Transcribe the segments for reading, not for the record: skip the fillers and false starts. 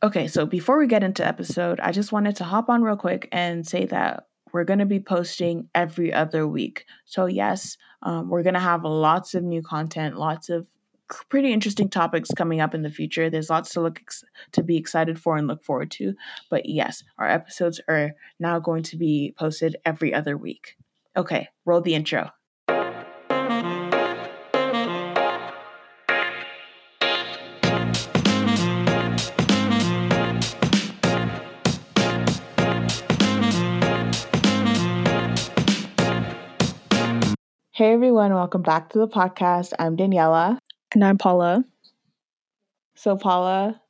Okay, so before we get into episode, I just wanted to hop on real quick and say that we're going to be posting every other week. So yes, we're going to have lots of new content, lots of pretty interesting topics coming up in the future. There's lots to be excited for and look forward to. But yes, our episodes are now going to be posted every other week. Okay, roll the intro. Hey everyone, welcome back to the podcast. I'm Daniela. And I'm Paula. So Paula,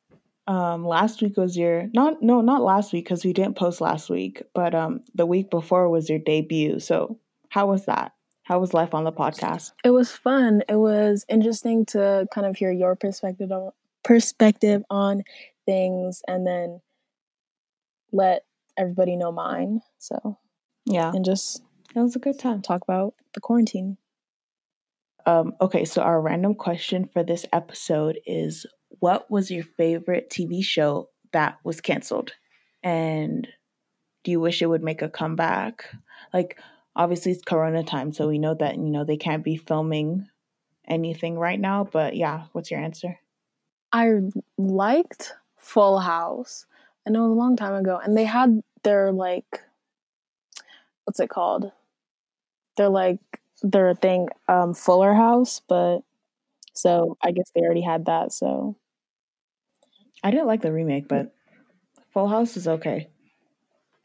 last week was your, not last week because we didn't post last week, but the week before was your debut. So how was that? How was life on the podcast? It was fun. It was interesting to kind of hear your perspective on things and then let everybody know mine. So yeah. And just, it was a good time. Talk about the quarantine. Okay, so our random question for this episode is, what was your favorite TV show that was canceled? And do you wish it would make a comeback? Like, obviously it's Corona time, so we know that, you know, they can't be filming anything right now. But yeah, what's your answer? I liked Full House. I know it was a long time ago. And they had their, like, what's it called? They're like their thing, Fuller House, but so I guess they already had that. So I didn't like the remake, but Full House is okay.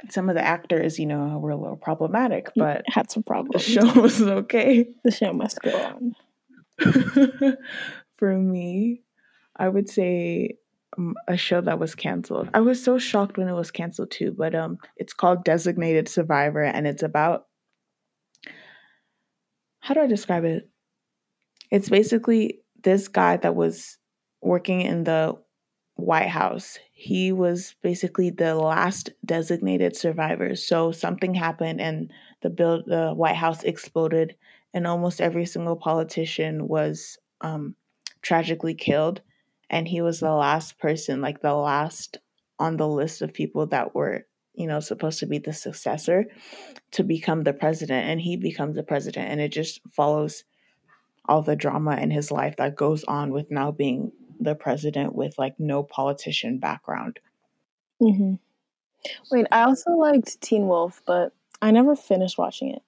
Some of the actors, you know, were a little problematic, but had some problems. The show was okay. The show must go on. For me, I would say a show that was canceled. I was so shocked when it was canceled too, but it's called Designated Survivor, and it's about, how do I describe it? It's basically this guy that was working in the White House. He was basically the last designated survivor. So something happened and the White House exploded and almost every single politician was tragically killed. And he was the last person, like the last on the list of people that were, you know, supposed to be the successor to become the president. And he becomes the president. And it just follows all the drama in his life that goes on with now being the president with like no politician background. Mm-hmm. Wait, I also liked Teen Wolf, but I never finished watching it.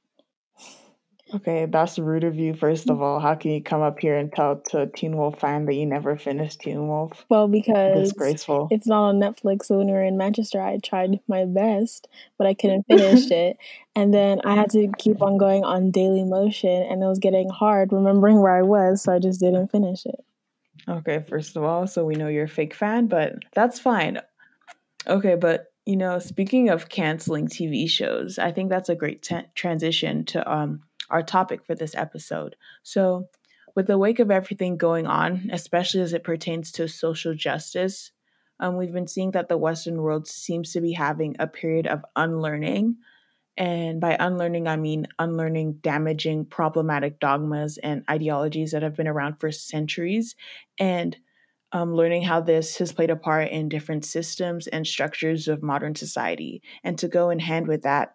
Okay, that's rude of you, first of all. How can you come up here and tell to Teen Wolf fan that you never finished Teen Wolf? Well, because disgraceful. It's not on Netflix, so when we were in Manchester, I tried my best, but I couldn't finish it. And then I had to keep on going on Daily Motion, and it was getting hard remembering where I was, so I just didn't finish it. Okay, first of all, so we know you're a fake fan, but that's fine. Okay, but, you know, speaking of canceling TV shows, I think that's a great transition to our topic for this episode. So with the wake of everything going on, especially as it pertains to social justice, we've been seeing that the Western world seems to be having a period of unlearning. And by unlearning, I mean unlearning damaging, problematic dogmas and ideologies that have been around for centuries, and learning how this has played a part in different systems and structures of modern society. And to go in hand with that,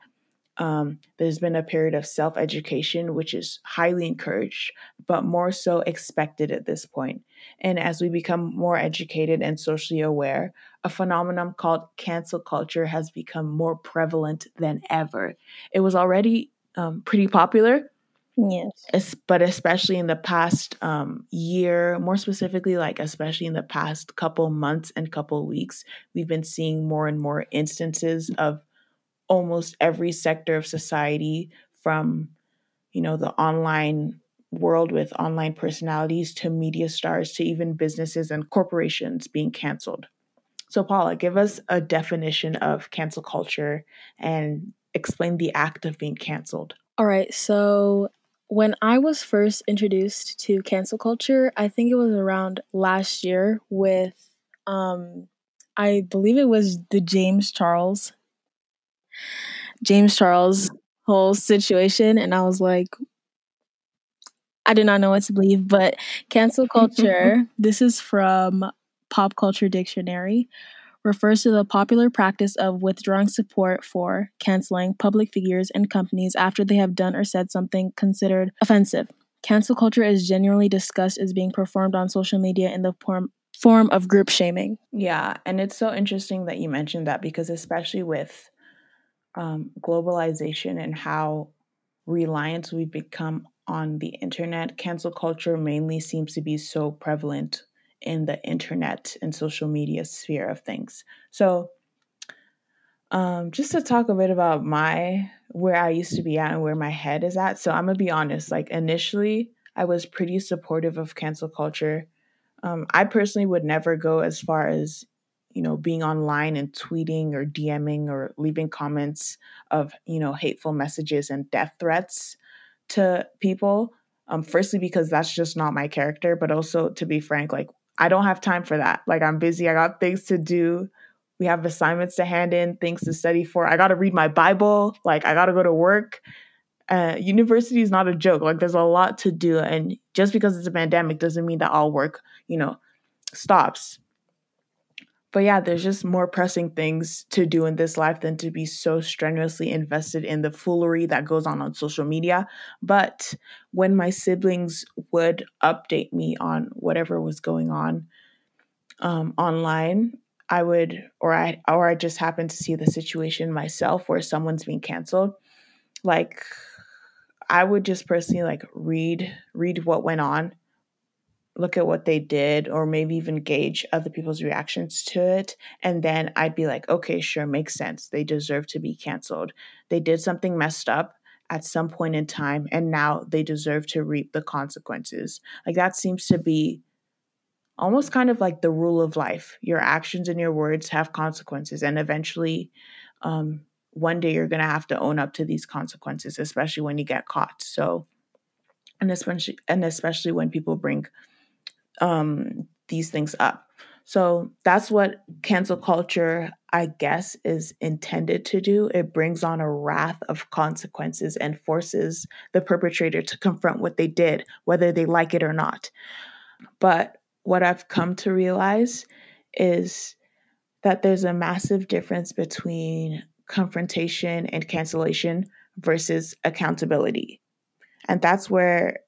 there's been a period of self-education, which is highly encouraged, but more so expected at this point. And as we become more educated and socially aware, a phenomenon called cancel culture has become more prevalent than ever. It was already pretty popular, yes, but especially in the past year, more specifically, like especially in the past couple months and couple weeks, we've been seeing more and more instances of almost every sector of society, from, you know, the online world with online personalities to media stars to even businesses and corporations being canceled. So Paula, give us a definition of cancel culture and explain the act of being canceled. All right. So when I was first introduced to cancel culture, I think it was around last year with, I believe it was the James Charles whole situation, and I was like, I did not know what to believe. But cancel culture, this is from Pop Culture Dictionary, refers to the popular practice of withdrawing support for, canceling public figures and companies after they have done or said something considered offensive. Cancel culture is generally discussed as being performed on social media in the form of group shaming. Yeah, and it's so interesting that you mentioned that because especially with globalization and how reliant we've become on the internet, cancel culture mainly seems to be so prevalent in the internet and social media sphere of things. So just to talk a bit about where I used to be at and where my head is at. So I'm going to be honest, like initially I was pretty supportive of cancel culture. I personally would never go as far as, you know, being online and tweeting or DMing or leaving comments of, you know, hateful messages and death threats to people. Firstly, because that's just not my character, but also to be frank, like I don't have time for that. Like I'm busy. I got things to do. We have assignments to hand in, things to study for. I got to read my Bible. Like I got to go to work. University is not a joke. Like there's a lot to do. And just because it's a pandemic doesn't mean that all work, you know, stops. But yeah, there's just more pressing things to do in this life than to be so strenuously invested in the foolery that goes on social media. But when my siblings would update me on whatever was going on online, I would, or I just happened to see the situation myself where someone's being canceled. Like, I would just personally like read what went on, look at what they did, or maybe even gauge other people's reactions to it. And then I'd be like, okay, sure, makes sense. They deserve to be canceled. They did something messed up at some point in time, and now they deserve to reap the consequences. Like that seems to be almost kind of like the rule of life. Your actions and your words have consequences. And eventually, one day you're going to have to own up to these consequences, especially when you get caught. So, and especially when people bring these things up. So that's what cancel culture, I guess, is intended to do. It brings on a wrath of consequences and forces the perpetrator to confront what they did, whether they like it or not. But what I've come to realize is that there's a massive difference between confrontation and cancellation versus accountability. And that's where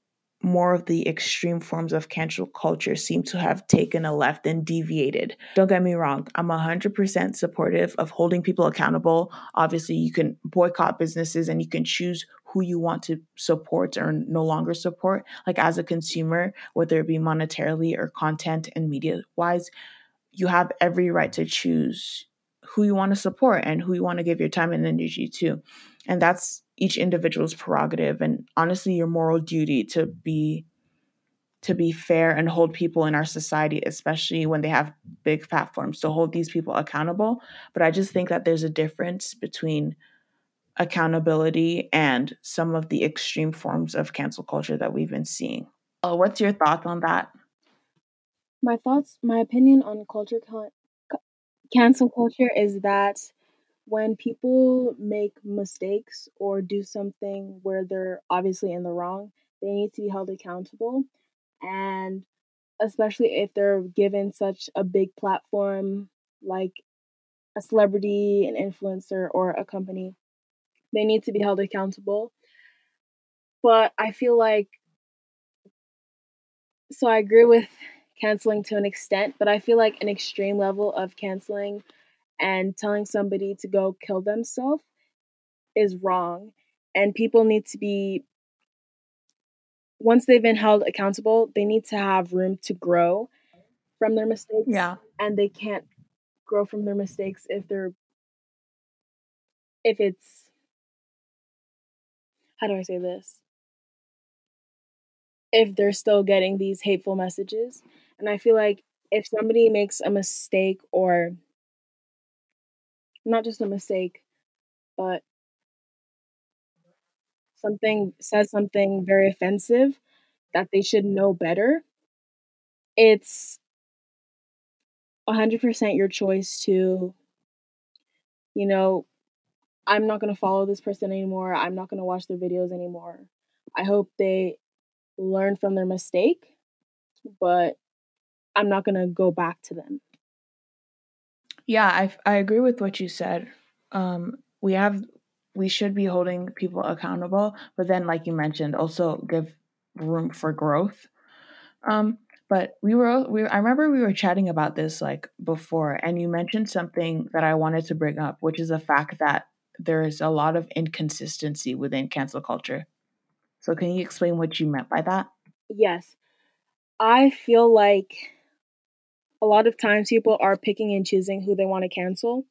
more of the extreme forms of cancel culture seem to have taken a left and deviated. Don't get me wrong. I'm 100% supportive of holding people accountable. Obviously, you can boycott businesses and you can choose who you want to support or no longer support. Like as a consumer, whether it be monetarily or content and media-wise, you have every right to choose who you want to support and who you want to give your time and energy to. And that's each individual's prerogative and honestly your moral duty to be fair and hold people in our society, especially when they have big platforms, to hold these people accountable. But I just think that there's a difference between accountability and some of the extreme forms of cancel culture that we've been seeing. What's your thoughts on that? My opinion on cancel culture is that when people make mistakes or do something where they're obviously in the wrong, they need to be held accountable. And especially if they're given such a big platform like a celebrity, an influencer, or a company, they need to be held accountable. But I feel like, so I agree with canceling to an extent, but I feel like an extreme level of canceling and telling somebody to go kill themselves is wrong. And people need to be, once they've been held accountable, they need to have room to grow from their mistakes. Yeah. And they can't grow from their mistakes if it's, how do I say this? If they're still getting these hateful messages. And I feel like if somebody makes a mistake, or not just a mistake, but says something very offensive that they should know better, it's 100% your choice to, you know, I'm not going to follow this person anymore. I'm not going to watch their videos anymore. I hope they learn from their mistake, but I'm not going to go back to them. Yeah, I agree with what you said. We should be holding people accountable, but then, like you mentioned, also give room for growth. But I remember we were chatting about this like before, and you mentioned something that I wanted to bring up, which is the fact that there is a lot of inconsistency within cancel culture. So can you explain what you meant by that? Yes. I feel like a lot of times people are picking and choosing who they want to cancel.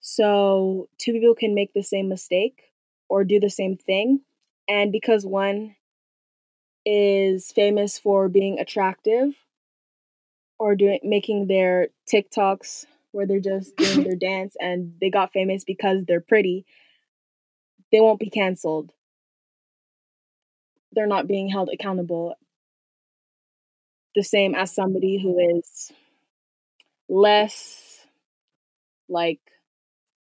So two people can make the same mistake or do the same thing. And because one is famous for being attractive or making their TikToks where they're just doing their dance and they got famous because they're pretty, they won't be canceled. They're not being held accountable. The same as somebody who is less like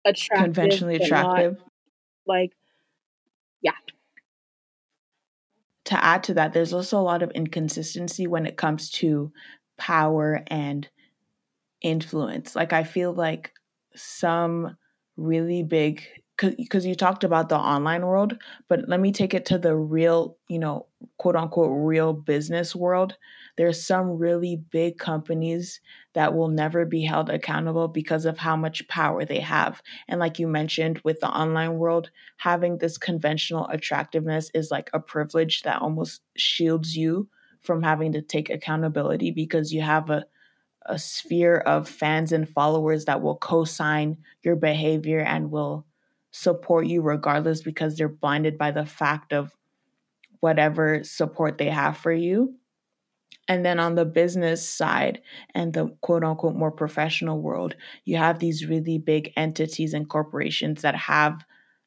attractive, conventionally attractive. To add to that, there's also a lot of inconsistency when it comes to power and influence. Like, I feel like some really big, because you talked about the online world, but let me take it to the real, quote unquote, real business world. There's some really big companies that will never be held accountable because of how much power they have. And like you mentioned, with the online world, having this conventional attractiveness is like a privilege that almost shields you from having to take accountability, because you have a sphere of fans and followers that will co-sign your behavior and will support you regardless, because they're blinded by the fact of whatever support they have for you. And then on the business side and the quote unquote more professional world, you have these really big entities and corporations that have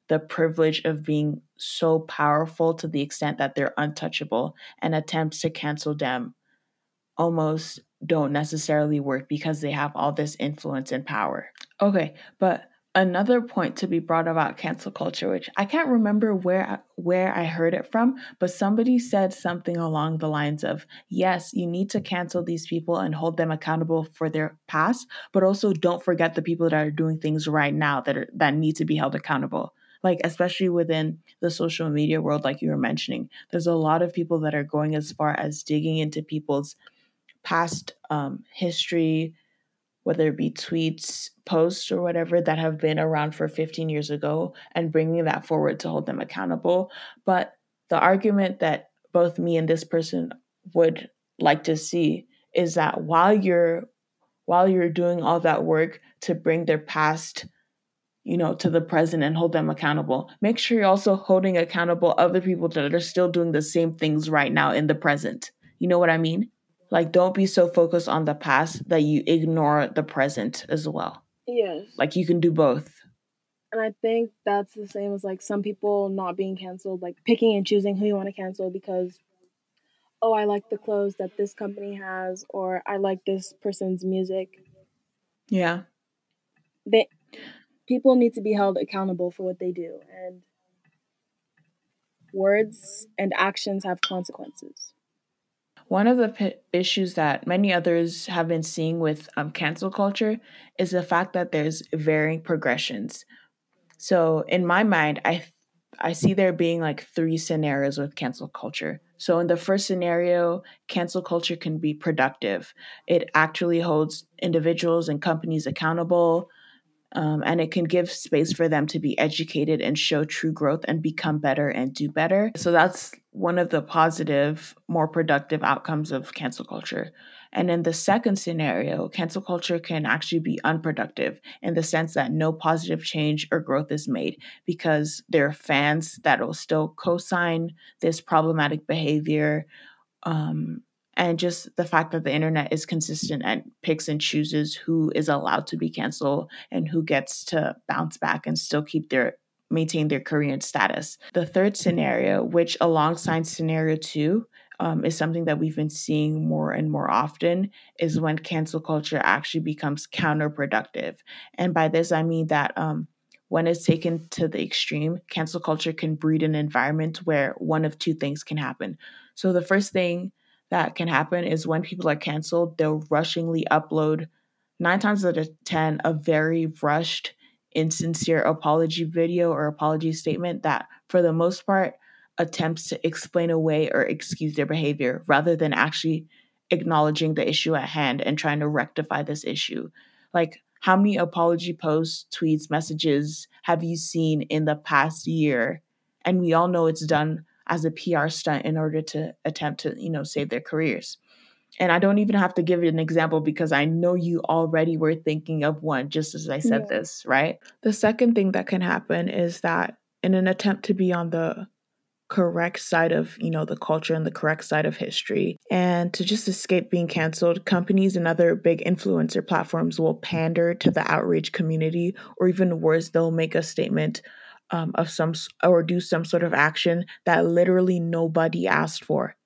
the privilege of being so powerful to the extent that they're untouchable, and attempts to cancel them almost don't necessarily work because they have all this influence and power. Okay, but another point to be brought about cancel culture, which I can't remember where I heard it from, but somebody said something along the lines of, yes, you need to cancel these people and hold them accountable for their past, but also don't forget the people that are doing things right now that need to be held accountable. Like, especially within the social media world, like you were mentioning, there's a lot of people that are going as far as digging into people's past history, whether it be tweets, posts, or whatever, that have been around for 15 years ago, and bringing that forward to hold them accountable. But the argument that both me and this person would like to see is that while you're doing all that work to bring their past, to the present and hold them accountable, make sure you're also holding accountable other people that are still doing the same things right now in the present. You know what I mean? Like, don't be so focused on the past that you ignore the present as well. Yes. Like, you can do both. And I think that's the same as, like, some people not being canceled, like, picking and choosing who you want to cancel because, oh, I like the clothes that this company has, or I like this person's music. Yeah. People need to be held accountable for what they do. And words and actions have consequences. One of the issues that many others have been seeing with cancel culture is the fact that there's varying progressions. So in my mind, I see there being like three scenarios with cancel culture. So in the first scenario, cancel culture can be productive. It actually holds individuals and companies accountable, and it can give space for them to be educated and show true growth and become better and do better. So that's one of the positive, more productive outcomes of cancel culture. And in the second scenario, cancel culture can actually be unproductive in the sense that no positive change or growth is made, because there are fans that will still co-sign this problematic behavior, and just the fact that the internet is consistent and picks and chooses who is allowed to be canceled and who gets to bounce back and still maintain their career and status. The third scenario, which alongside scenario 2, is something that we've been seeing more and more often, is when cancel culture actually becomes counterproductive. And by this, I mean that when it's taken to the extreme, cancel culture can breed an environment where one of two things can happen. So the first thing that can happen is when people are canceled, they'll rushingly upload 9 times out of 10, a very rushed, insincere apology video or apology statement that, for the most part, attempts to explain away or excuse their behavior rather than actually acknowledging the issue at hand and trying to rectify this issue. Like, how many apology posts, tweets, messages have you seen in the past year? And we all know it's done as a PR stunt in order to attempt to, save their careers. And I don't even have to give an example because I know you already were thinking of one just as I said this, right? The second thing that can happen is that in an attempt to be on the correct side of, the culture and the correct side of history, and to just escape being canceled, companies and other big influencer platforms will pander to the outrage community, or even worse, they'll make a statement of some or do some sort of action that literally nobody asked for.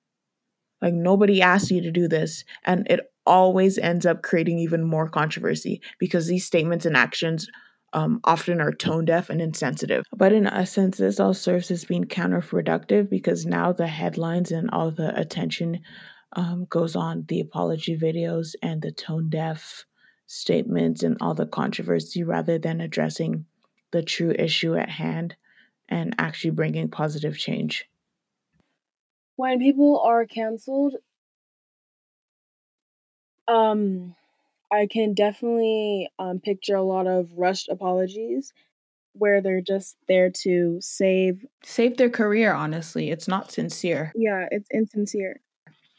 Like, nobody asked you to do this. And it always ends up creating even more controversy because these statements and actions often are tone deaf and insensitive. But in essence, this all serves as being counterproductive because now the headlines and all the attention goes on the apology videos and the tone deaf statements and all the controversy rather than addressing the true issue at hand and actually bringing positive change. When people are canceled, I can definitely picture a lot of rushed apologies where they're just there to save their career, honestly. It's not sincere. Yeah, it's insincere.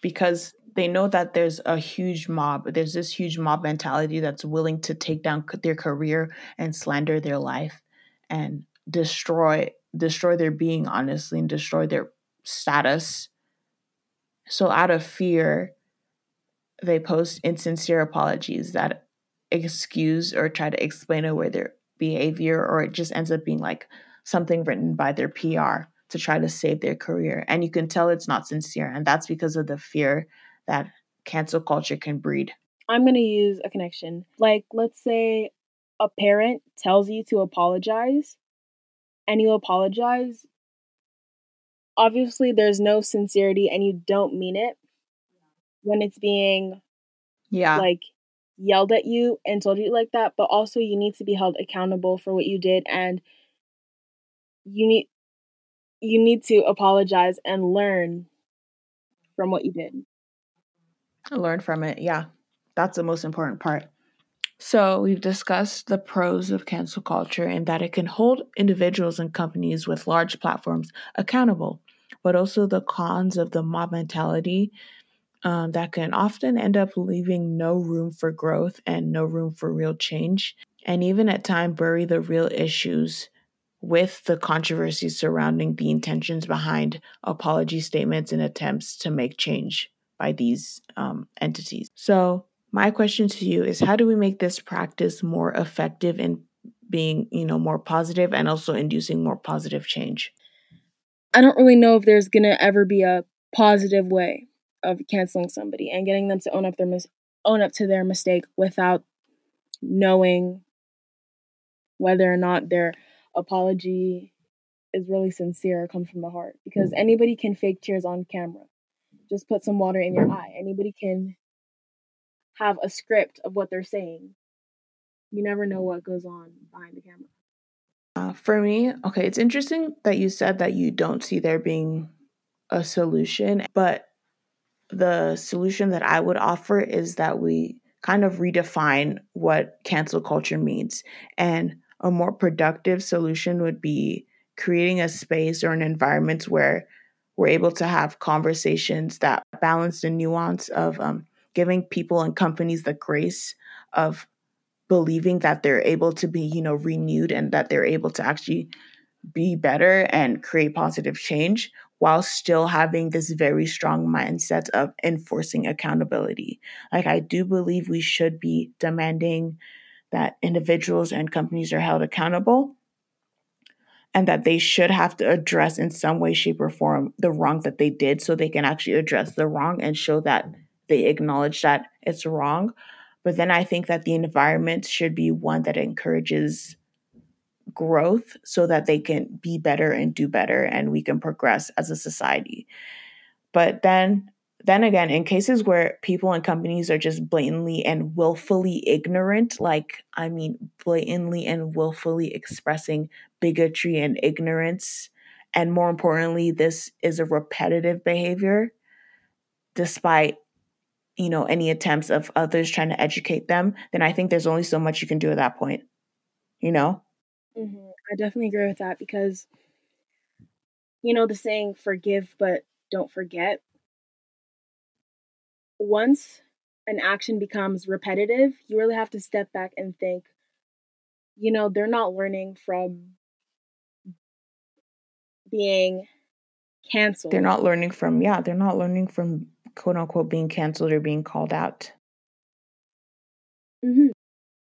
Because they know that there's a huge mob. There's this huge mob mentality that's willing to take down their career and slander their life and destroy their being, honestly, and destroy their status. So out of fear, they post insincere apologies that excuse or try to explain away their behavior, or it just ends up being like something written by their PR to try to save their career. And you can tell it's not sincere, and that's because of the fear that cancel culture can breed. I'm going to use a connection. Like, let's say a parent tells you to apologize and you apologize. Obviously, there's no sincerity and you don't mean it when it's being yelled at you and told you like that. But also, you need to be held accountable for what you did, and you need to apologize and learn from what you did. Learn from it. Yeah, that's the most important part. So we've discussed the pros of cancel culture and that it can hold individuals and companies with large platforms accountable, but also the cons of the mob mentality that can often end up leaving no room for growth and no room for real change, and even at times bury the real issues with the controversy surrounding the intentions behind apology statements and attempts to make change by these entities. So my question to you is, how do we make this practice more effective in being, more positive and also inducing more positive change? I don't really know if there's going to ever be a positive way of canceling somebody and getting them to own up to their mistake without knowing whether or not their apology is really sincere or comes from the heart. Because anybody can fake tears on camera. Just put some water in your eye. Anybody can have a script of what they're saying. You never know what goes on behind the camera. For me, okay, it's interesting that you said that you don't see there being a solution, but the solution that I would offer is that we kind of redefine what cancel culture means. And a more productive solution would be creating a space or an environment where we're able to have conversations that balance the nuance of giving people and companies the grace of believing that they're able to be, renewed and that they're able to actually be better and create positive change while still having this very strong mindset of enforcing accountability. Like, I do believe we should be demanding that individuals and companies are held accountable and that they should have to address in some way, shape, or form the wrong that they did so they can actually address the wrong and show that they acknowledge that it's wrong. But then I think that the environment should be one that encourages growth so that they can be better and do better and we can progress as a society. But then Then again, in cases where people and companies are just blatantly and willfully ignorant, like, I mean, blatantly and willfully expressing bigotry and ignorance, and more importantly, this is a repetitive behavior, despite, you know, any attempts of others trying to educate them, then I think there's only so much you can do at that point, you know? Mm-hmm. I definitely agree with that because, you know, the saying, forgive but don't forget. Once an action becomes repetitive, you really have to step back and think, you know, they're not learning from being canceled. They're not learning from quote unquote being canceled or being called out. Mm-hmm.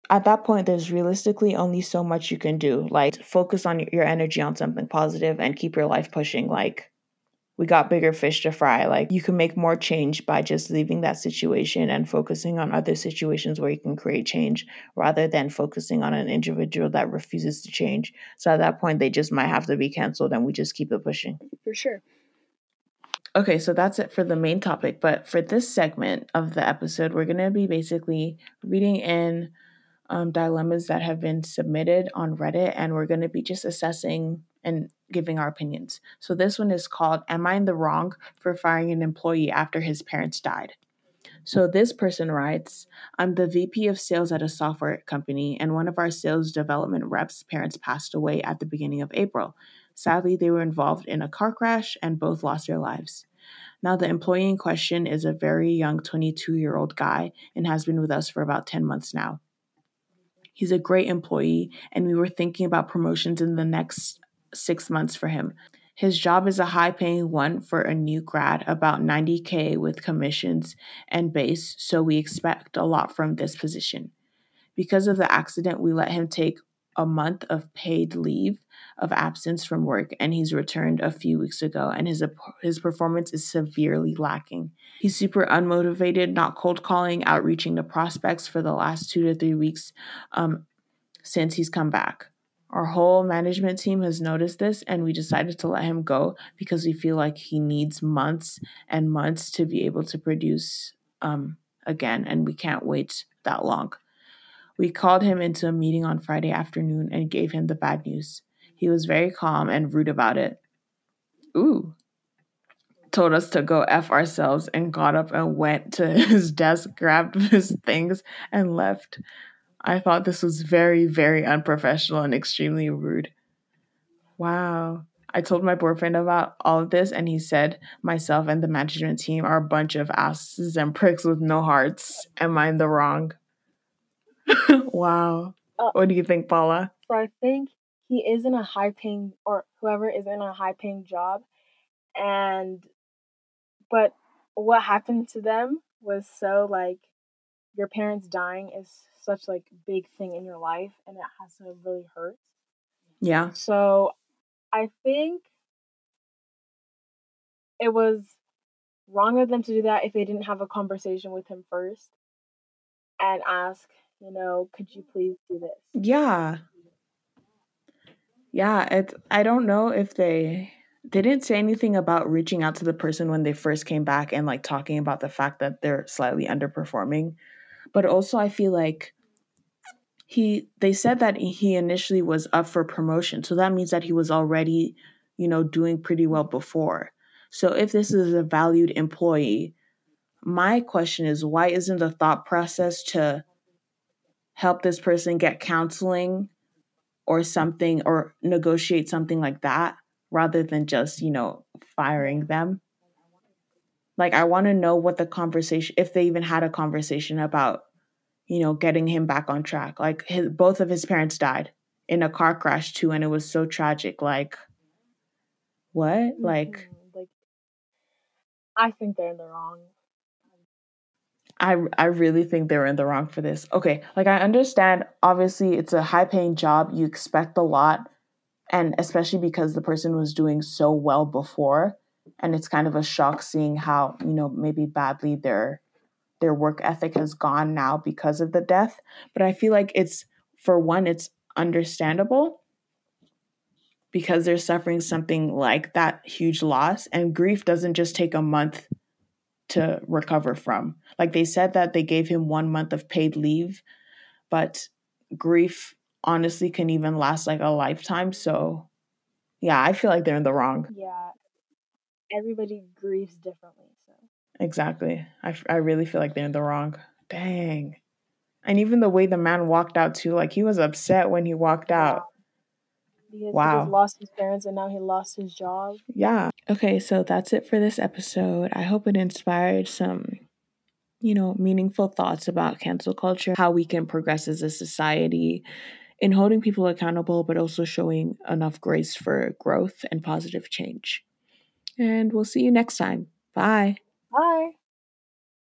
At that point, there's realistically only so much you can do. Like, focus on your energy on something positive and keep your life pushing. Like, we got bigger fish to fry. Like, you can make more change by just leaving that situation and focusing on other situations where you can create change rather than focusing on an individual that refuses to change. So at that point, they just might have to be canceled and we just keep it pushing. For sure. Okay, so that's it for the main topic. But for this segment of the episode, we're going to be basically reading in dilemmas that have been submitted on Reddit, and we're going to be just assessing and giving our opinions. So this one is called, Am I in the Wrong for Firing an Employee After His Parents Died? So this person writes, I'm the VP of sales at a software company, and one of our sales development reps' parents passed away at the beginning of April. Sadly, they were involved in a car crash and both lost their lives. Now, the employee in question is a very young 22-year-old guy and has been with us for about 10 months now. He's a great employee, and we were thinking about promotions in the next 6 months for him. His job is a high-paying one for a new grad, about $90K with commissions and base, so we expect a lot from this position. Because of the accident, we let him take a month of paid leave of absence from work, and he's returned a few weeks ago, and his performance is severely lacking. He's super unmotivated, not cold calling, outreaching to prospects for the last 2 to 3 weeks since he's come back. Our whole management team has noticed this, and we decided to let him go because we feel like he needs months and months to be able to produce again, and we can't wait that long. We called him into a meeting on Friday afternoon and gave him the bad news. He was very calm and rude about it. Ooh. Told us to go F ourselves and got up and went to his desk, grabbed his things, and left. I thought this was very, very unprofessional and extremely rude. Wow. I told my boyfriend about all of this, and he said, myself and the management team are a bunch of asses and pricks with no hearts. Am I in the wrong? Wow. What do you think, Paula? So I think he is in a high-paying, or whoever is in a high-paying job, but what happened to them was so, like, your parents dying is such, like, big thing in your life, and it has to really hurt. Yeah. So I think it was wrong of them to do that if they didn't have a conversation with him first and ask, you know, could you please do this? Yeah. Yeah. I don't know if they didn't say anything about reaching out to the person when they first came back and, like, talking about the fact that they're slightly underperforming. But also, I feel like they said that he initially was up for promotion. So that means that he was already, you know, doing pretty well before. So if this is a valued employee, my question is, why isn't the thought process to help this person get counseling or something, or negotiate something like that, rather than just, you know, firing them? Like, I want to know what the conversation, if they even had a conversation about, you know, getting him back on track. Like, both of his parents died in a car crash too, and it was so tragic. Like, what? Mm-hmm. Like, I think they're in the wrong. I really think they're in the wrong for this. Okay, like, I understand, obviously, it's a high-paying job. You expect a lot, and especially because the person was doing so well before. And it's kind of a shock seeing how, you know, maybe badly their work ethic has gone now because of the death. But I feel like it's, for one, it's understandable because they're suffering something like that huge loss. And grief doesn't just take a month to recover from. Like, they said that they gave him 1 month of paid leave, but grief honestly can even last like a lifetime. So yeah, I feel like they're in the wrong. Yeah. Everybody grieves differently. So. Exactly. I really feel like they're in the wrong. Dang. And even the way the man walked out too, like he was upset when he walked out. Because he lost his parents and now he lost his job. Yeah. Okay, so that's it for this episode. I hope it inspired some, meaningful thoughts about cancel culture, how we can progress as a society in holding people accountable, but also showing enough grace for growth and positive change. And we'll see you next time. Bye. Bye.